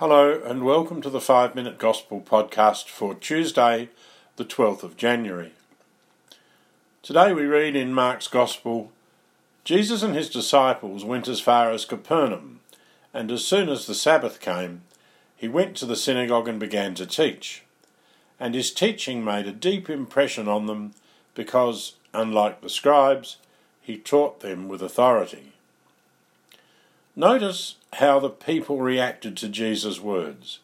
Hello and welcome to the 5-Minute Gospel podcast for Tuesday, the 12th of January. Today we read in Mark's Gospel, Jesus and his disciples went as far as Capernaum, and as soon as the Sabbath came, he went to the synagogue and began to teach. And his teaching made a deep impression on them because, unlike the scribes, he taught them with authority. Notice how the people reacted to Jesus' words.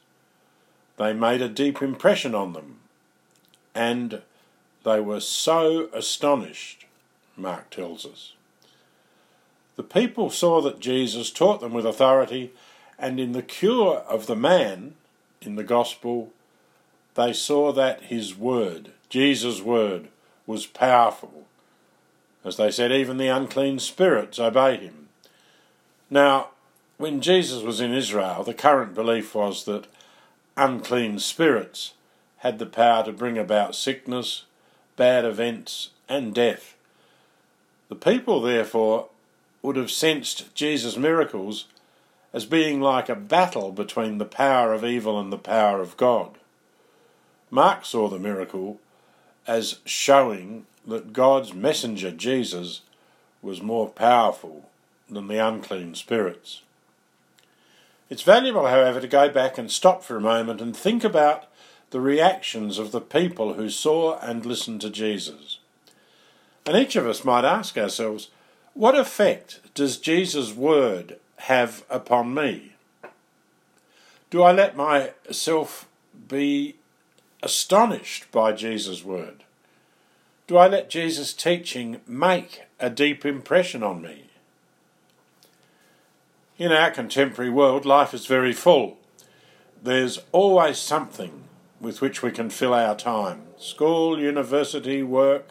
They made a deep impression on them, and they were so astonished, Mark tells us. The people saw that Jesus taught them with authority, and in the cure of the man in the Gospel, they saw that his word, Jesus' word, was powerful. As they said, even the unclean spirits obey him. Now, when Jesus was in Israel, the current belief was that unclean spirits had the power to bring about sickness, bad events, and death. The people, therefore, would have sensed Jesus' miracles as being like a battle between the power of evil and the power of God. Mark saw the miracle as showing that God's messenger, Jesus, was more powerful than the unclean spirits. It's valuable, however, to go back and stop for a moment and think about the reactions of the people who saw and listened to Jesus. And each of us might ask ourselves, what effect does Jesus' word have upon me? Do I let myself be astonished by Jesus' word? Do I let Jesus' teaching make a deep impression on me? In our contemporary world, life is very full. There's always something with which we can fill our time. School, university, work,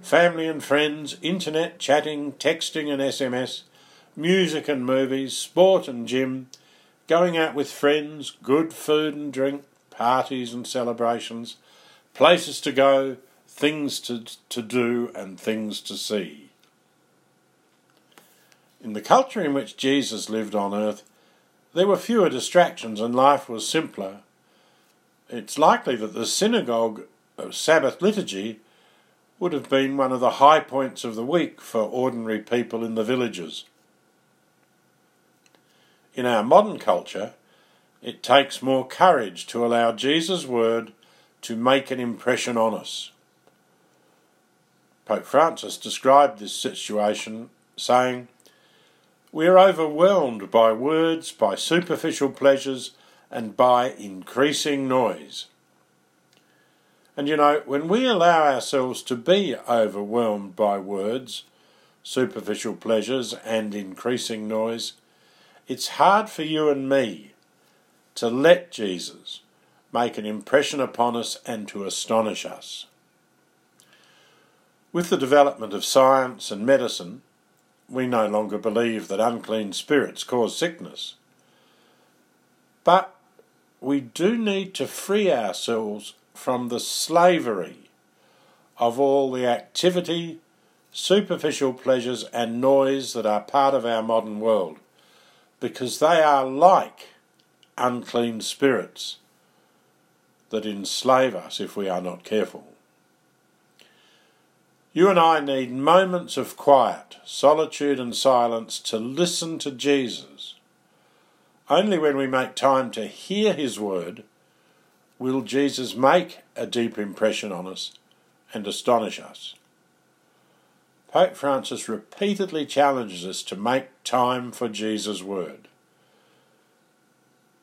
family and friends, internet, chatting, texting and SMS, music and movies, sport and gym, going out with friends, good food and drink, parties and celebrations, places to go, things to do and things to see. In the culture in which Jesus lived on earth, there were fewer distractions and life was simpler. It's likely that the synagogue Sabbath liturgy would have been one of the high points of the week for ordinary people in the villages. In our modern culture, it takes more courage to allow Jesus' word to make an impression on us. Pope Francis described this situation, saying, "We are overwhelmed by words, by superficial pleasures, and by increasing noise." And you know, when we allow ourselves to be overwhelmed by words, superficial pleasures, and increasing noise, it's hard for you and me to let Jesus make an impression upon us and to astonish us. With the development of science and medicine, we no longer believe that unclean spirits cause sickness. But we do need to free ourselves from the slavery of all the activity, superficial pleasures and noise that are part of our modern world, because they are like unclean spirits that enslave us if we are not careful. You and I need moments of quiet, solitude and silence to listen to Jesus. Only when we make time to hear his word will Jesus make a deep impression on us and astonish us. Pope Francis repeatedly challenges us to make time for Jesus' word.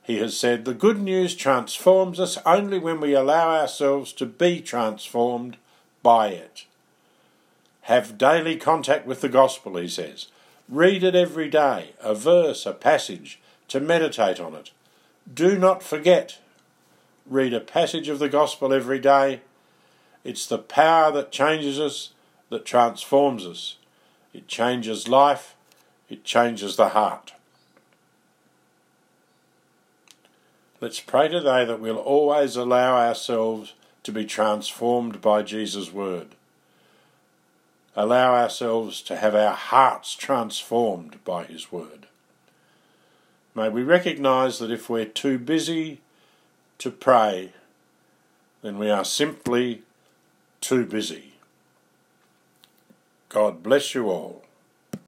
He has said, "The good news transforms us only when we allow ourselves to be transformed by it." Have daily contact with the gospel, he says. Read it every day, a verse, a passage, to meditate on it. Do not forget. Read a passage of the gospel every day. It's the power that changes us, that transforms us. It changes life. It changes the heart. Let's pray today that we'll always allow ourselves to be transformed by Jesus' word. Allow ourselves to have our hearts transformed by his word. May we recognise that if we're too busy to pray, then we are simply too busy. God bless you all.